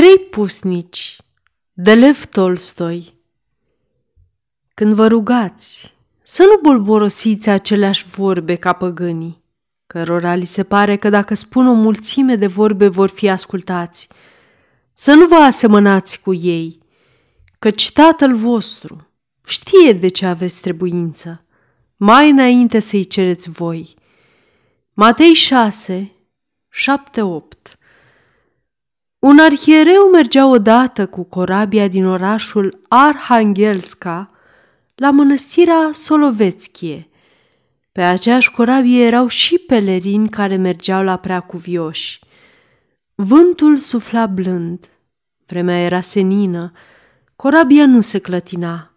Trei pusnici de Lev Tolstoi. Când vă rugați, să nu bolborosiți aceleași vorbe ca păgânii, cărora li se pare că dacă spun o mulțime de vorbe vor fi ascultați, să nu vă asemănați cu ei, căci Tatăl vostru știe de ce aveți trebuință, mai înainte să-i cereți voi. Matei 6, 7, 8. Un arhiereu mergea odată cu corabia din orașul Arkhangelska la mănăstirea Solovyovitch. Pe aceeași corabie erau și pelerini care mergeau la preacuvioși. Vântul sufla blând, vremea era senină, corabia nu se clătina,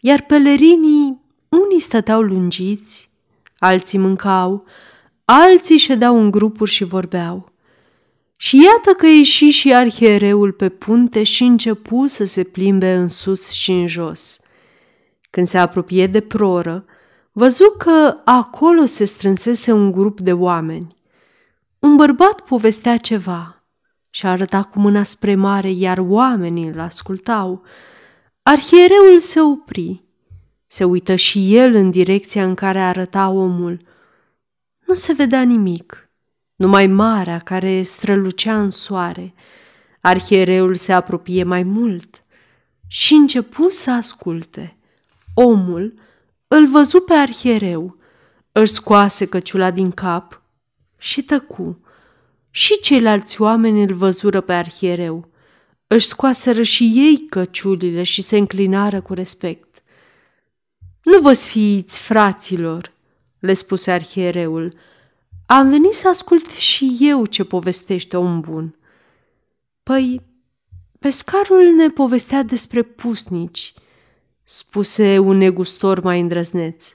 iar pelerinii unii stăteau lungiți, alții mâncau, alții ședeau în grupuri și vorbeau. Și iată că ieși și arhiereul pe punte și începu să se plimbe în sus și în jos. Când se apropie de proră, văzu că acolo se strânsese un grup de oameni. Un bărbat povestea ceva și arăta cu mâna spre mare, iar oamenii îl ascultau. Arhiereul se opri, se uită și el în direcția în care arăta omul. Nu se vedea nimic, numai marea care strălucea în soare. Arhiereul se apropie mai mult și începu să asculte. Omul îl văzu pe arhiereu, își scoase căciula din cap și tăcu. Și ceilalți oameni îl văzură pe arhiereu, își scoaseră și ei căciulile și se înclinară cu respect. "Nu vă sfiiți, fraților," le spuse arhiereul, "am venit să ascult și eu ce povestește om bun." "Păi, pescarul ne povestea despre pusnici," spuse un negustor mai îndrăzneț.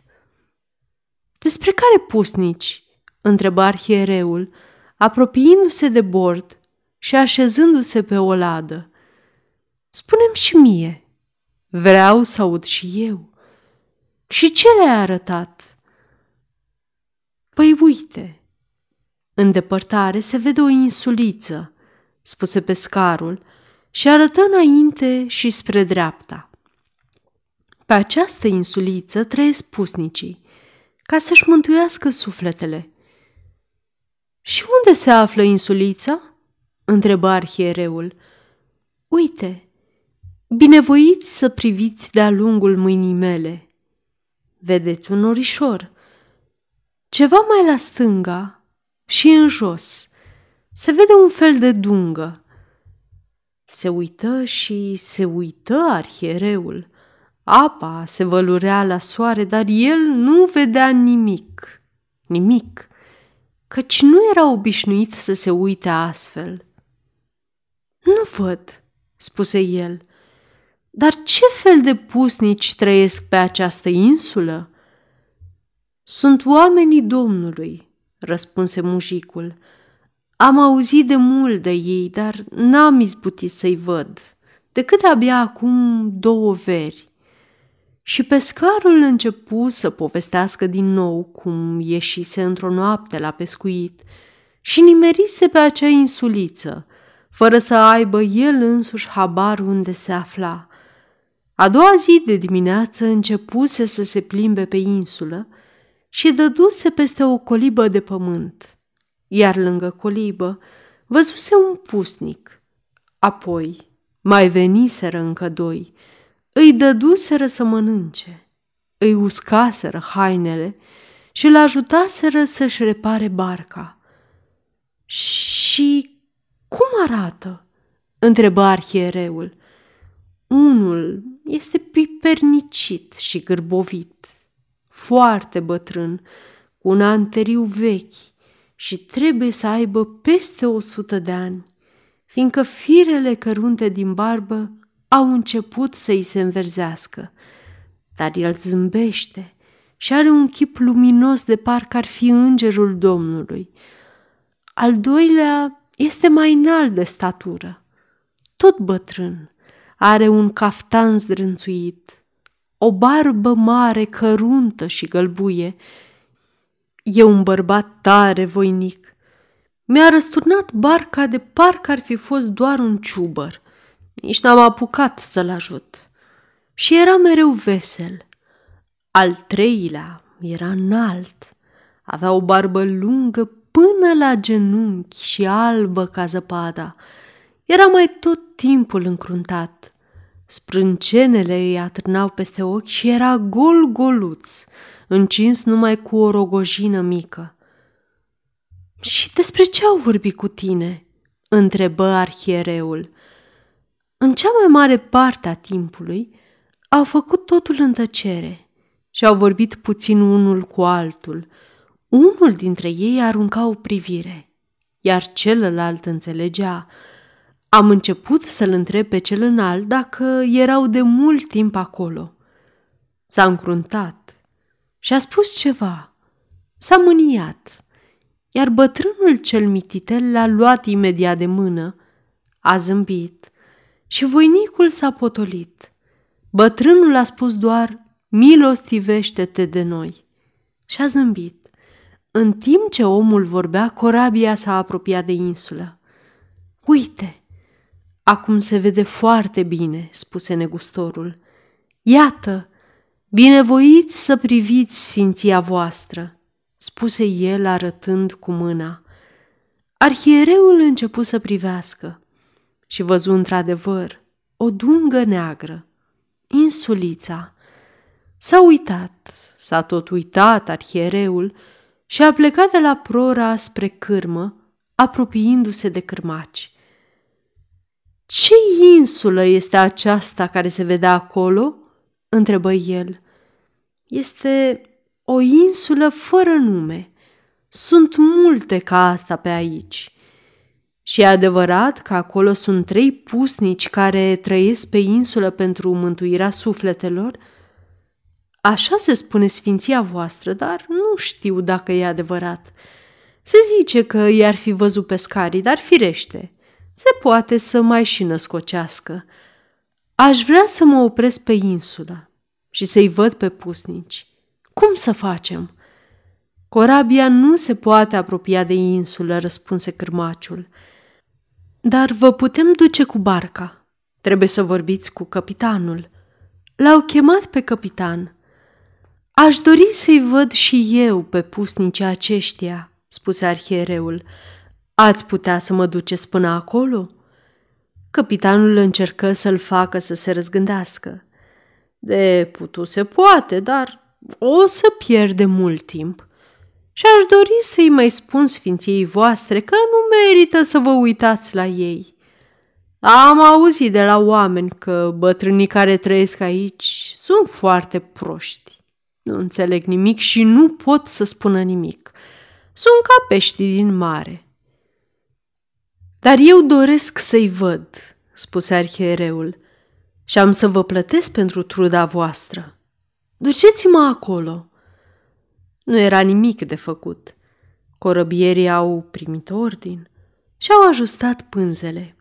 "Despre care pusnici?" întrebă arhiereul, apropiindu-se de bord și așezându-se pe o ladă. "Spune-mi și mie, vreau să aud și eu." "Și ce le-ai arătat?" "Păi uite, în depărtare se vede o insuliță," spuse pescarul și arătă înainte și spre dreapta. "Pe această insuliță trăiesc pusnicii, ca să-și mântuiască sufletele." "Și unde se află insulița?" întrebă arhiereul. "Uite, binevoiți să priviți de-a lungul mâinii mele. Vedeți un orișor. Ceva mai la stânga și în jos se vede un fel de dungă." Se uită și se uită arhiereul. Apa se vălurea la soare, dar el nu vedea nimic, nimic, căci nu era obișnuit să se uite astfel. "Nu văd," spuse el, "dar ce fel de pusnici trăiesc pe această insulă?" "Sunt oamenii Domnului," răspunse mujicul. "Am auzit de mult de ei, dar n-am izbutit să-i văd, decât abia acum 2 veri. Și pescarul începu să povestească din nou cum ieșise într-o noapte la pescuit și nimerise pe acea insuliță, fără să aibă el însuși habar unde se afla. A doua zi de dimineață începuse să se plimbe pe insulă și dăduse peste o colibă de pământ, iar lângă colibă văzuse un pusnic. Apoi mai veniseră încă 2, îi dăduseră să mănânce, îi uscaseră hainele și îl ajutaseră să-și repare barca. "Și cum arată?" întrebă arhiereul. "Unul este pipernicit și gârbovit, foarte bătrân, cu un anteriu vechi și trebuie să aibă peste 100 de ani, fiindcă firele cărunte din barbă au început să-i se înverzească, dar el zâmbește și are un chip luminos de parcă ar fi îngerul Domnului. Al doilea este mai înalt de statură, tot bătrân, are un caftan zdrânțuit, o barbă mare, căruntă și gălbuie. E un bărbat tare voinic, Mi-a răsturnat barca de parcă ar fi fost doar un ciubăr. Nici n-am apucat să-l ajut. Și era mereu vesel. Al treilea era înalt. Avea o barbă lungă până la genunchi și albă ca zăpada. Era mai tot timpul încruntat. Sprâncenele îi atârnau peste ochi și era gol-goluț, încins numai cu o rogojină mică. "Și despre ce au vorbit cu tine?" întrebă arhiereul. În cea mai mare parte a timpului au făcut totul în tăcere și au vorbit puțin unul cu altul. Unul dintre ei arunca o privire, iar celălalt înțelegea. Am început să-l întreb pe cel înalt dacă erau de mult timp acolo. S-a încruntat și a spus ceva. S-a mâniat, iar bătrânul cel mititel l-a luat imediat de mână, a zâmbit și voinicul s-a potolit. Bătrânul a spus doar, milostivește-te de noi, și a zâmbit. În timp ce omul vorbea, corabia s-a apropiat de insulă. Uite! Acum se vede foarte bine, spuse negustorul. Iată, binevoiți să priviți sfinția voastră, spuse el arătând cu mâna. Arhiereul începu să privească și văzu într-adevăr o dungă neagră, insulița. S-a uitat, s-a tot uitat arhiereul și a plecat de la prora spre cârmă, apropiindu-se de cârmaci. Ce insulă este aceasta care se vedea acolo?" întrebă el. Este o insulă fără nume. Sunt multe ca asta pe aici. Și e adevărat că acolo sunt 3 pusnici care trăiesc pe insulă pentru mântuirea sufletelor? Așa se spune sfinția voastră, dar nu știu dacă e adevărat. Se zice că i-ar fi văzut pescarii, dar firește. Se poate să mai și născocească. Aș vrea să mă opresc pe insulă și să-i văd pe pusnici. Cum să facem? Corabia nu se poate apropia de insulă, răspunse cârmaciul. Dar vă putem duce cu barca. Trebuie să vorbiți cu capitanul. L-au chemat pe capitan. Aș dori să-i văd și eu pe pusnicii aceștia, spuse arhiereul. Ați putea să mă duceți până acolo?" Căpitanul încercă să-l facă să se răzgândească. De putut se poate, dar o să pierde mult timp. Și-aș dori să-i mai spun sfinției voastre că nu merită să vă uitați la ei. Am auzit de la oameni că bătrânii care trăiesc aici sunt foarte proști. Nu înțeleg nimic și nu pot să spună nimic. Sunt ca peștii din mare. Dar eu doresc să-i văd, spuse arhiereul, și am să vă plătesc pentru truda voastră. Duceți-mă acolo. Nu era nimic de făcut. Corăbierii au primit ordin și-au ajustat pânzele.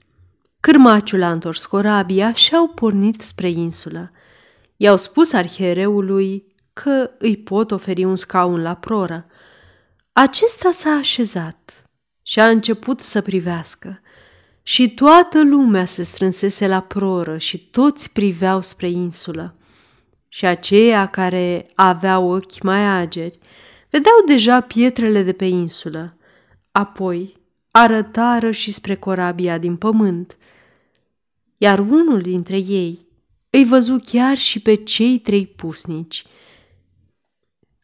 Cârmaciul a întors corabia și-au pornit spre insulă. I-au spus arhiereului că îi pot oferi un scaun la proră. Acesta s-a așezat și a început să privească. Și toată lumea se strânsese la proră și toți priveau spre insulă. Și aceia care aveau ochi mai ageri vedeau deja pietrele de pe insulă. Apoi arătară și spre corabia din pământ. Iar unul dintre ei îi văzu chiar și pe cei 3 pusnici.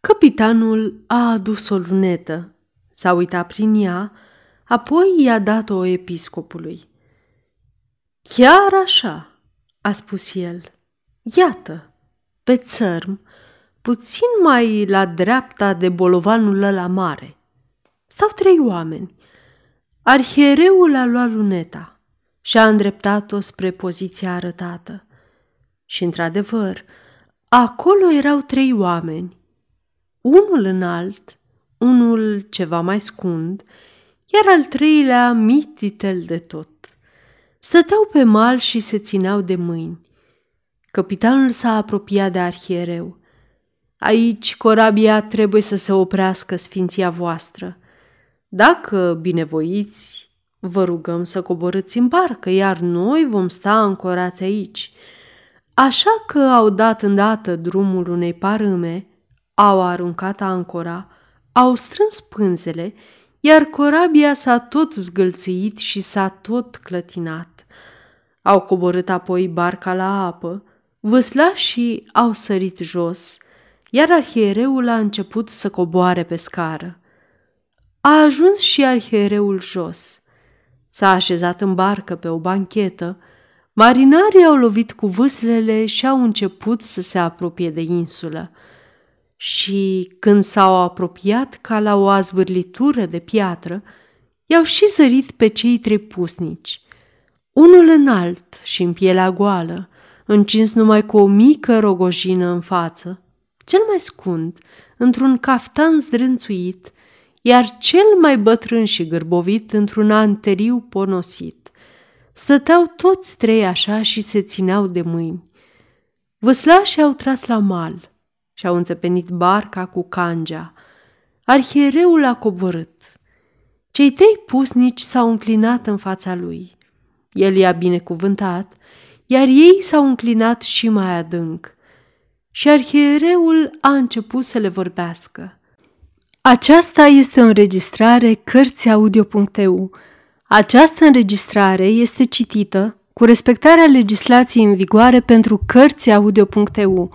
Căpitanul a adus o lunetă, s-a uitat prin ea, apoi i-a dat-o episcopului. Chiar așa, a spus el, iată, pe țărm, puțin mai la dreapta de bolovanul ăla mare. Stau 3 oameni. Arhiereul a luat luneta și a îndreptat-o spre poziția arătată. Și, într-adevăr, acolo erau 3 oameni. Unul înalt, unul ceva mai scund, iar al treilea mititel de tot. Stăteau pe mal și se țineau de mâini. Căpitanul s-a apropiat de arhiereu. Aici corabia trebuie să se oprească, sfinția voastră. Dacă binevoiți, vă rugăm să coborâți în barcă, iar noi vom sta ancorați aici." Așa că au dat îndată drumul unei parâme, au aruncat ancora, au strâns pânzele, iar corabia s-a tot zgâlțit și s-a tot clătinat. Au coborât apoi barca la apă, vâslașii au sărit jos, iar arhiereul a început să coboare pe scară. A ajuns și arhiereul jos. S-a așezat în barcă pe o banchetă, marinarii au lovit cu vâslele și au început să se apropie de insulă. Și când s-au apropiat ca la o azvârlitură de piatră, i-au și zărit pe cei trei pusnici. Unul înalt și în pielea goală, încins numai cu o mică rogojină în față, cel mai scund, într-un caftan zdrânțuit, iar cel mai bătrân și gârbovit într-un anteriu ponosit. Stăteau toți trei așa și se țineau de mâini. Vâslașii au tras la mal și au înțepenit barca cu cangea. Arhiereul a coborât. Cei trei pusnici s-au înclinat în fața lui. El i-a binecuvântat, iar ei s-au înclinat și mai adânc. Și arhiereul a început să le vorbească. Aceasta este o înregistrare Cărțiaudio.eu. Această înregistrare este citită cu respectarea legislației în vigoare pentru Cărțiaudio.eu.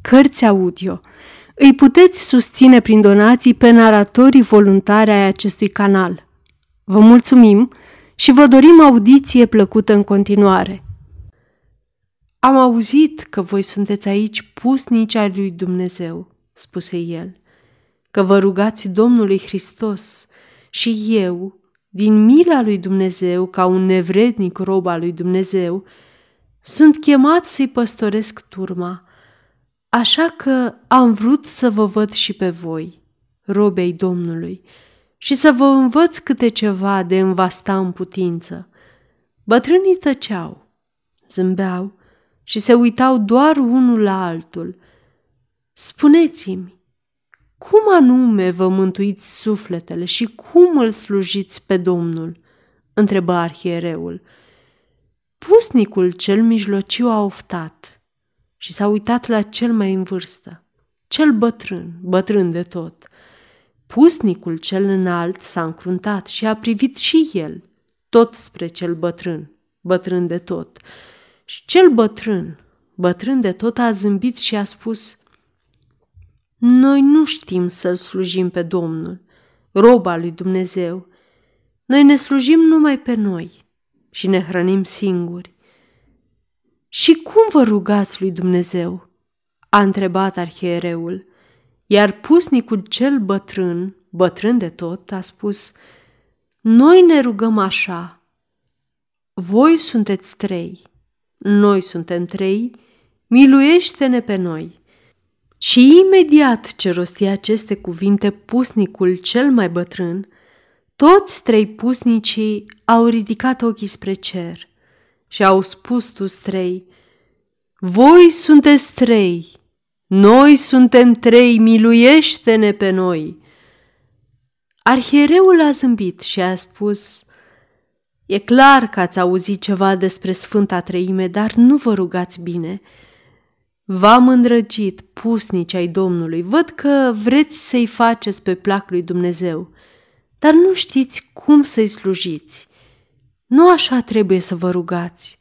Cărți Audio. Îi puteți susține prin donații pe naratorii voluntari ai acestui canal. Vă mulțumim și vă dorim audiție plăcută în continuare. Am auzit că voi sunteți aici pusnici ai lui Dumnezeu, spuse el, că vă rugați Domnului Hristos și eu, din mila lui Dumnezeu, ca un nevrednic rob al lui Dumnezeu, sunt chemat să-i păstoresc turma, așa că am vrut să vă văd și pe voi, robei Domnului, și să vă învăț câte ceva de învă sta în putință. Bătrânii tăceau, zâmbeau și se uitau doar unul la altul. Spuneți-mi, cum anume vă mântuiți sufletele și cum îl slujiți pe Domnul? Întrebă arhiereul. Pusnicul cel mijlociu a oftat și s-a uitat la cel mai în vârstă, cel bătrân, bătrân de tot. Pusnicul cel înalt s-a încruntat și a privit și el, tot spre cel bătrân, bătrân de tot. Și cel bătrân, bătrân de tot, a zâmbit și a spus: Noi nu știm să-L slujim pe Domnul, roba lui Dumnezeu. Noi ne slujim numai pe noi și ne hrănim singuri. Și cum vă rugați lui Dumnezeu? A întrebat arhiereul, iar pusnicul cel bătrân, bătrân de tot, a spus: Noi ne rugăm așa. Voi sunteți trei, noi suntem trei, miluiește-ne pe noi. Și imediat ce rosti aceste cuvinte pusnicul cel mai bătrân, toți trei pusnicii au ridicat ochii spre cer și au spus toți trei: Voi sunteți trei, noi suntem trei, miluiește-ne pe noi. Arhiereul a zâmbit și a spus: E clar că ați auzit ceva despre Sfânta Treime, dar nu vă rugați bine. V-am îndrăgit, pusnici ai Domnului, văd că vreți să-i faceți pe plac lui Dumnezeu, dar nu știți cum să-i slujiți. Nu așa trebuie să vă rugați.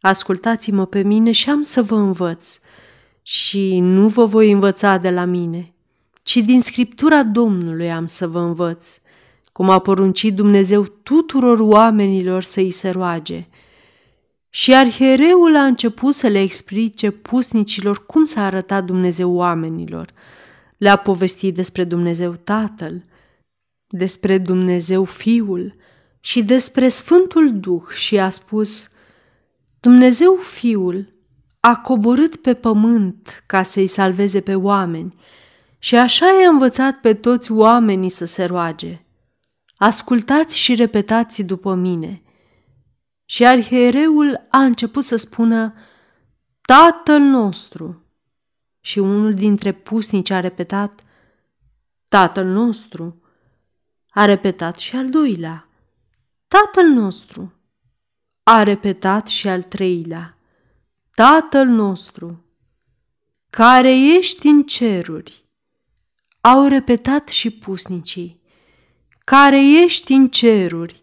Ascultați-mă pe mine și am să vă învăț. Și nu vă voi învăța de la mine, ci din Scriptura Domnului am să vă învăț, cum a poruncit Dumnezeu tuturor oamenilor să-i se roage. Și arhiereul a început să le explice pusnicilor cum s-a arătat Dumnezeu oamenilor. Le-a povestit despre Dumnezeu Tatăl, despre Dumnezeu Fiul și despre Sfântul Duh și a spus: Dumnezeu Fiul a coborât pe pământ ca să-i salveze pe oameni și așa i-a învățat pe toți oamenii să se roage. Ascultați și repetați după mine. Și arhiereul a început să spună: Tatăl nostru. Și unul dintre pusnici a repetat: Tatăl nostru. A repetat și al doilea: Tatăl nostru. A repetat și al treilea: Tatăl nostru, care ești în ceruri. Au repetat și pusnicii: Care ești în ceruri.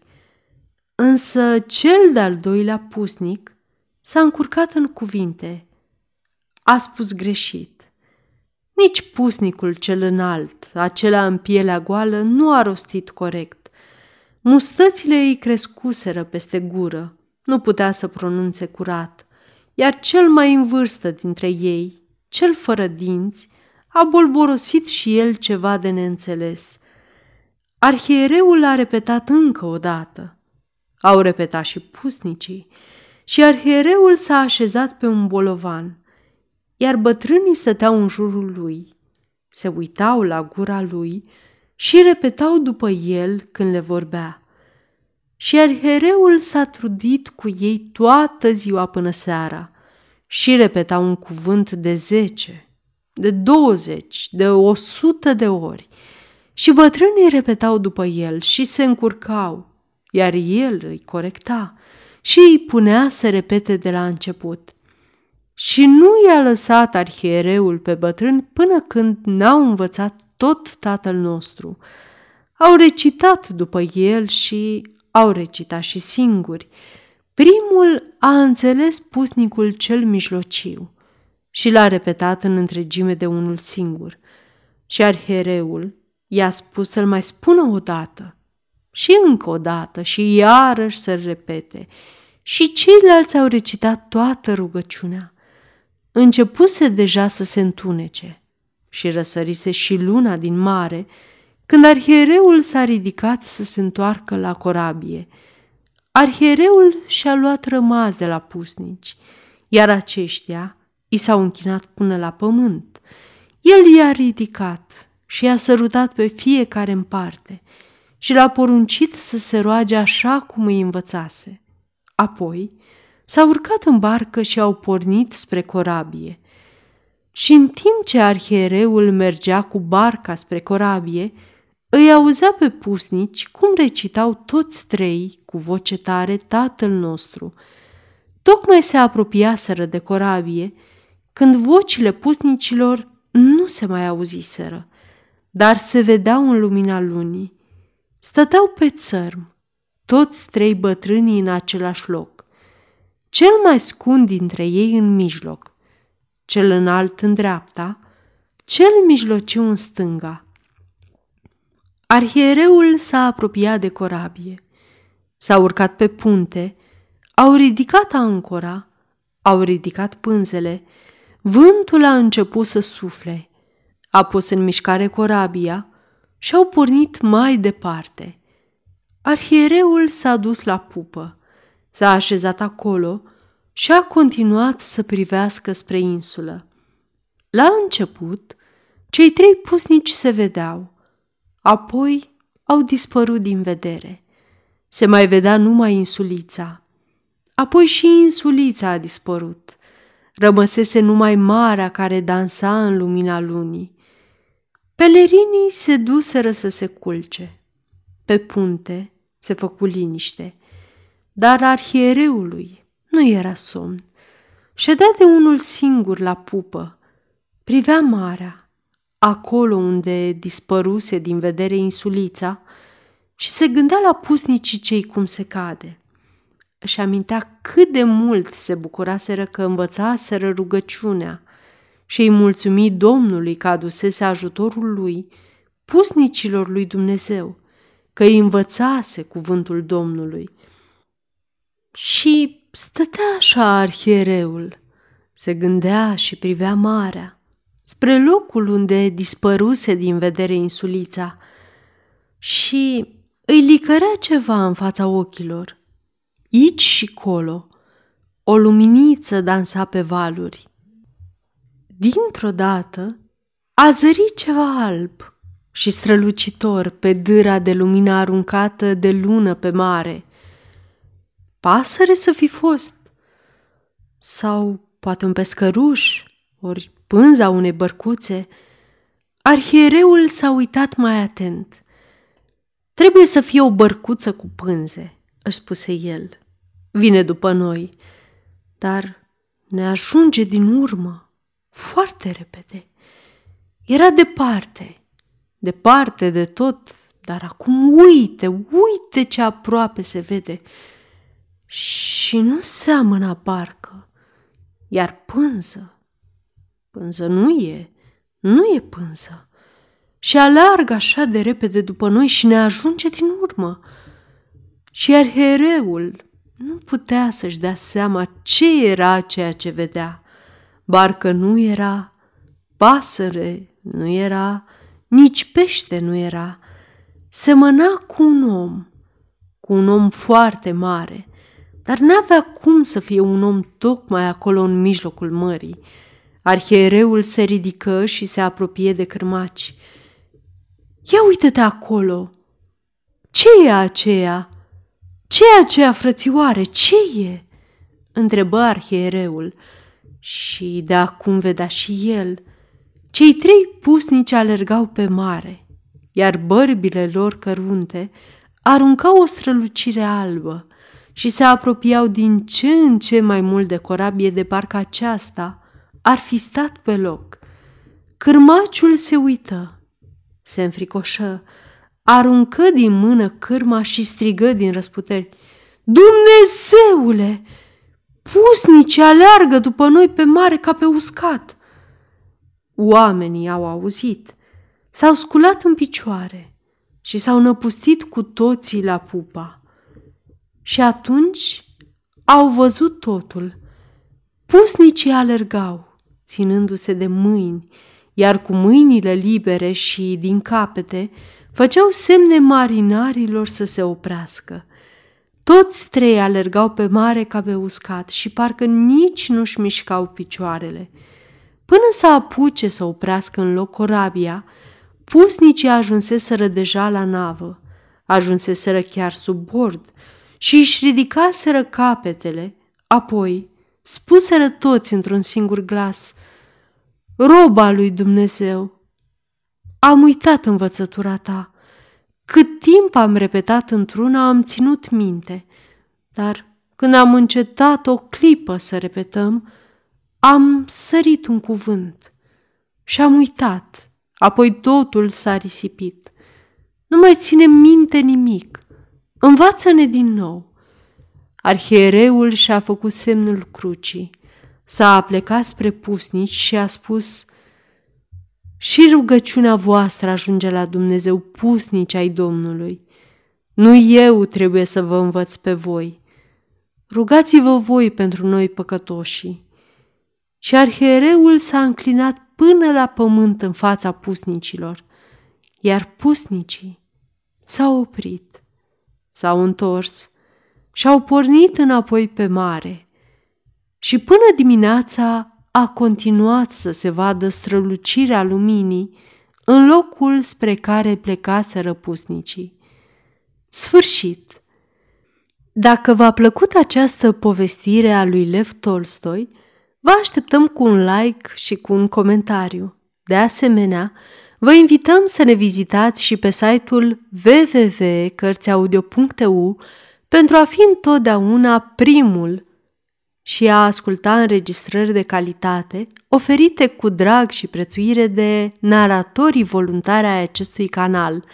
Însă cel de-al doilea pusnic s-a încurcat în cuvinte. A spus greșit. Nici pusnicul cel înalt, acela în pielea goală, nu a rostit corect. Mustățile ei crescuseră peste gură, nu putea să pronunțe curat, iar cel mai în vârstă dintre ei, cel fără dinți, a bolborosit și el ceva de neînțeles. Arhiereul a repetat încă o dată. Au repetat și pusnicii și arhiereul s-a așezat pe un bolovan, iar bătrânii stăteau în jurul lui, se uitau la gura lui și repetau după el când le vorbea. Și arhiereul s-a trudit cu ei toată ziua până seara și repetau un cuvânt de 10, de 20, de 100 de ori. Și bătrânii repetau după el și se încurcau, iar el îi corecta și îi punea să repete de la început. Și nu i-a lăsat arhiereul pe bătrân până când n-au învățat tot Tatăl nostru. Au recitat după el și au recitat și singuri. Primul a înțeles pusnicul cel mijlociu și l-a repetat în întregime de unul singur. Și arhiereul i-a spus să-l mai spună o dată și încă o dată și iarăși să-l repete. Și ceilalți au recitat toată rugăciunea. Începuse deja să se întunece și răsărise și luna din mare când arhiereul s-a ridicat să se întoarcă la corabie. Arhiereul și-a luat rămas de la pusnici, iar aceștia i s-au închinat până la pământ. El i-a ridicat și i-a sărutat pe fiecare în parte și l-a poruncit să se roage așa cum îi învățase. Apoi s-au urcat în barcă și au pornit spre corabie. Și în timp ce arhiereul mergea cu barca spre corabie, îi auzea pe pusnici cum recitau toți trei cu voce tare Tatăl nostru. Tocmai se apropiaseră de corabie când vocile pusnicilor nu se mai auziseră, dar se vedeau în lumina lunii. Stăteau pe țărm, toți trei bătrânii în același loc, cel mai scund dintre ei în mijloc, cel înalt în dreapta, cel mijlociu în stânga. Arhiereul s-a apropiat de corabie, s-a urcat pe punte, au ridicat ancora, au ridicat pânzele, vântul a început să sufle, a pus în mișcare corabia și au pornit mai departe. Arhiereul s-a dus la pupă, s-a așezat acolo și a continuat să privească spre insulă. La început, cei trei pusnici se vedeau, apoi au dispărut din vedere. Se mai vedea numai insulița, apoi și insulița a dispărut. Rămăsese numai marea care dansa în lumina lunii. Pelerinii se duseră să se culce. Pe punte se făcu liniște, dar arhiereului nu era somn. Ședea de unul singur la pupă, privea marea, acolo unde dispăruse din vedere insulița, și se gândea la pusnicii cei cum se cade. Își amintea cât de mult se bucuraseră că învățaseră rugăciunea și îi mulțumi Domnului că adusese ajutorul lui, pusnicilor lui Dumnezeu, că îi învățase cuvântul Domnului. Și stătea așa arhiereul, se gândea și privea marea, spre locul unde dispăruse din vedere insulița. și îi licărea ceva în fața ochilor. Aici și colo, o luminiță dansa pe valuri. Dintr-o dată a zărit ceva alb și strălucitor pe dâra de lumină aruncată de lună pe mare. Pasăre să fi fost, sau poate un pescăruș, ori pânza unei bărcuțe. Arhiereul s-a uitat mai atent. Trebuie să fie o bărcuță cu pânze, își spuse el. Vine după noi, dar ne ajunge din urmă foarte repede. Era departe, departe de tot, dar acum uite ce aproape se vede. Și nu seamănă barcă, iar pânză nu e pânză. Și alargă așa de repede după noi și ne ajunge din urmă. Și arhiereul nu putea să-și dea seama ce era ceea ce vedea. Barcă nu era, pasăre nu era, nici pește nu era. Semăna cu un om, foarte mare, dar n-avea cum să fie un om tocmai acolo în mijlocul mării. Arhiereul se ridică și se apropie de cârmaci. Ia uite-te acolo! Ce e aceea? Ce e aceea, frățioare? Ce e?" întrebă arhiereul. Și de acum vedea și el. Cei trei pusnici alergau pe mare, iar bărbile lor cărunte aruncau o strălucire albă și se apropiau din ce în ce mai mult de corabie de parcă aceasta ar fi stat pe loc. Cârmaciul se uită, se înfricoșă, aruncă din mână cârma și strigă din răsputeri: "Dumnezeule! Pusnicii aleargă după noi pe mare ca pe uscat!" Oamenii au auzit, s-au sculat în picioare și s-au năpustit cu toții la pupa. Și atunci au văzut totul. Pusnicii alergau, ținându-se de mâini, iar cu mâinile libere și din capete făceau semne marinarilor să se oprească. Toți trei alergau pe mare ca pe uscat și parcă nici nu-și mișcau picioarele. Până să apuce să oprească în loc corabia, pusnicii ajunseseră deja la navă, ajunseseră chiar sub bord și își ridicaseră capetele, apoi spuseră toți într-un singur glas: "Roba lui Dumnezeu, am uitat învățătura ta. Cât timp am repetat într-una, am ținut minte, dar când am încetat o clipă să repetăm, am sărit un cuvânt și am uitat, apoi totul s-a risipit. Nu mai ținem minte nimic, învață-ne din nou." Arhiereul și-a făcut semnul crucii, s-a aplecat spre pusnici și a spus: "Și rugăciunea voastră ajunge la Dumnezeu, pusnici ai Domnului. Nu eu trebuie să vă învăț pe voi. Rugați-vă voi pentru noi păcătoșii." Și arhiereul s-a înclinat până la pământ în fața pusnicilor, iar pusnicii s-au oprit, s-au întors și-au pornit înapoi pe mare. Și până dimineața a continuat să se vadă strălucirea luminii în locul spre care plecaseră pusnicii. Sfârșit! Dacă v-a plăcut această povestire a lui Lev Tolstoi, vă așteptăm cu un like și cu un comentariu. De asemenea, vă invităm să ne vizitați și pe site-ul www.cărțiaudio.eu pentru a fi întotdeauna primul și a asculta înregistrări de calitate oferite cu drag și prețuire de naratorii voluntari ai acestui canal.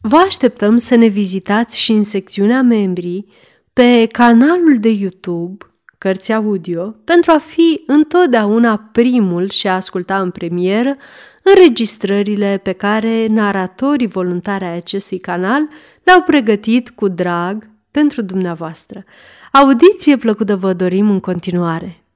Vă așteptăm să ne vizitați și în secțiunea membrii pe canalul de YouTube Cărți Audio pentru a fi întotdeauna primul și a asculta în premieră înregistrările pe care naratorii voluntari ai acestui canal le-au pregătit cu drag pentru dumneavoastră. Audiție plăcută vă dorim în continuare!